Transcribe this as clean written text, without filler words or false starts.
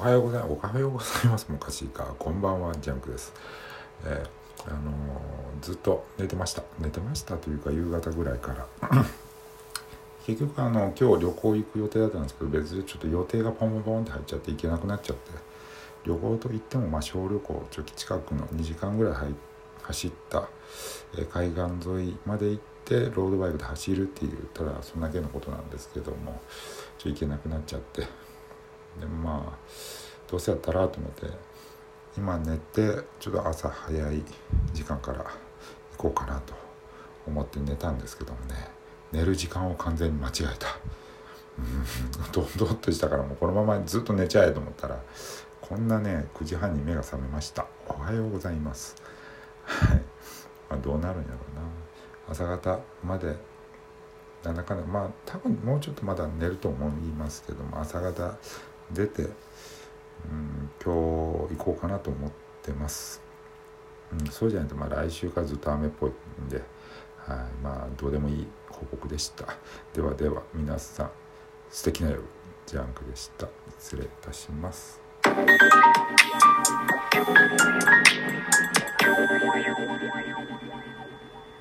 おはようございますもおかしいか、こんばんは、ジャンクです。ずっと寝てましたというか、夕方ぐらいから結局今日旅行行く予定だったんですけど、別にちょっと予定がポンって入っちゃって行けなくなっちゃって、旅行といっても小旅行、ちょっと近くの2時間ぐらい走った海岸沿いまで行って、ロードバイクで走るって言ったらそんだけのことなんですけども、ちょっと行けなくなっちゃって、でどうせやったらと思って今寝て、ちょっと朝早い時間から行こうかなと思って寝たんですけどもね、寝る時間を完全に間違えた。ドッとしたから、もうこのままずっと寝ちゃえと思ったら、こんなね9時半に目が覚めました。おはようございます。はい、どうなるんやろうな。朝方までなんだかね、多分もうちょっとまだ寝ると思いますけども、朝方出て、今日行こうかなと思ってます。そうじゃないと、来週からずっと雨っぽいんで、はい、どうでもいい報告でした。ではでは皆さん、素敵な夜。ジャンクでした。失礼いたします。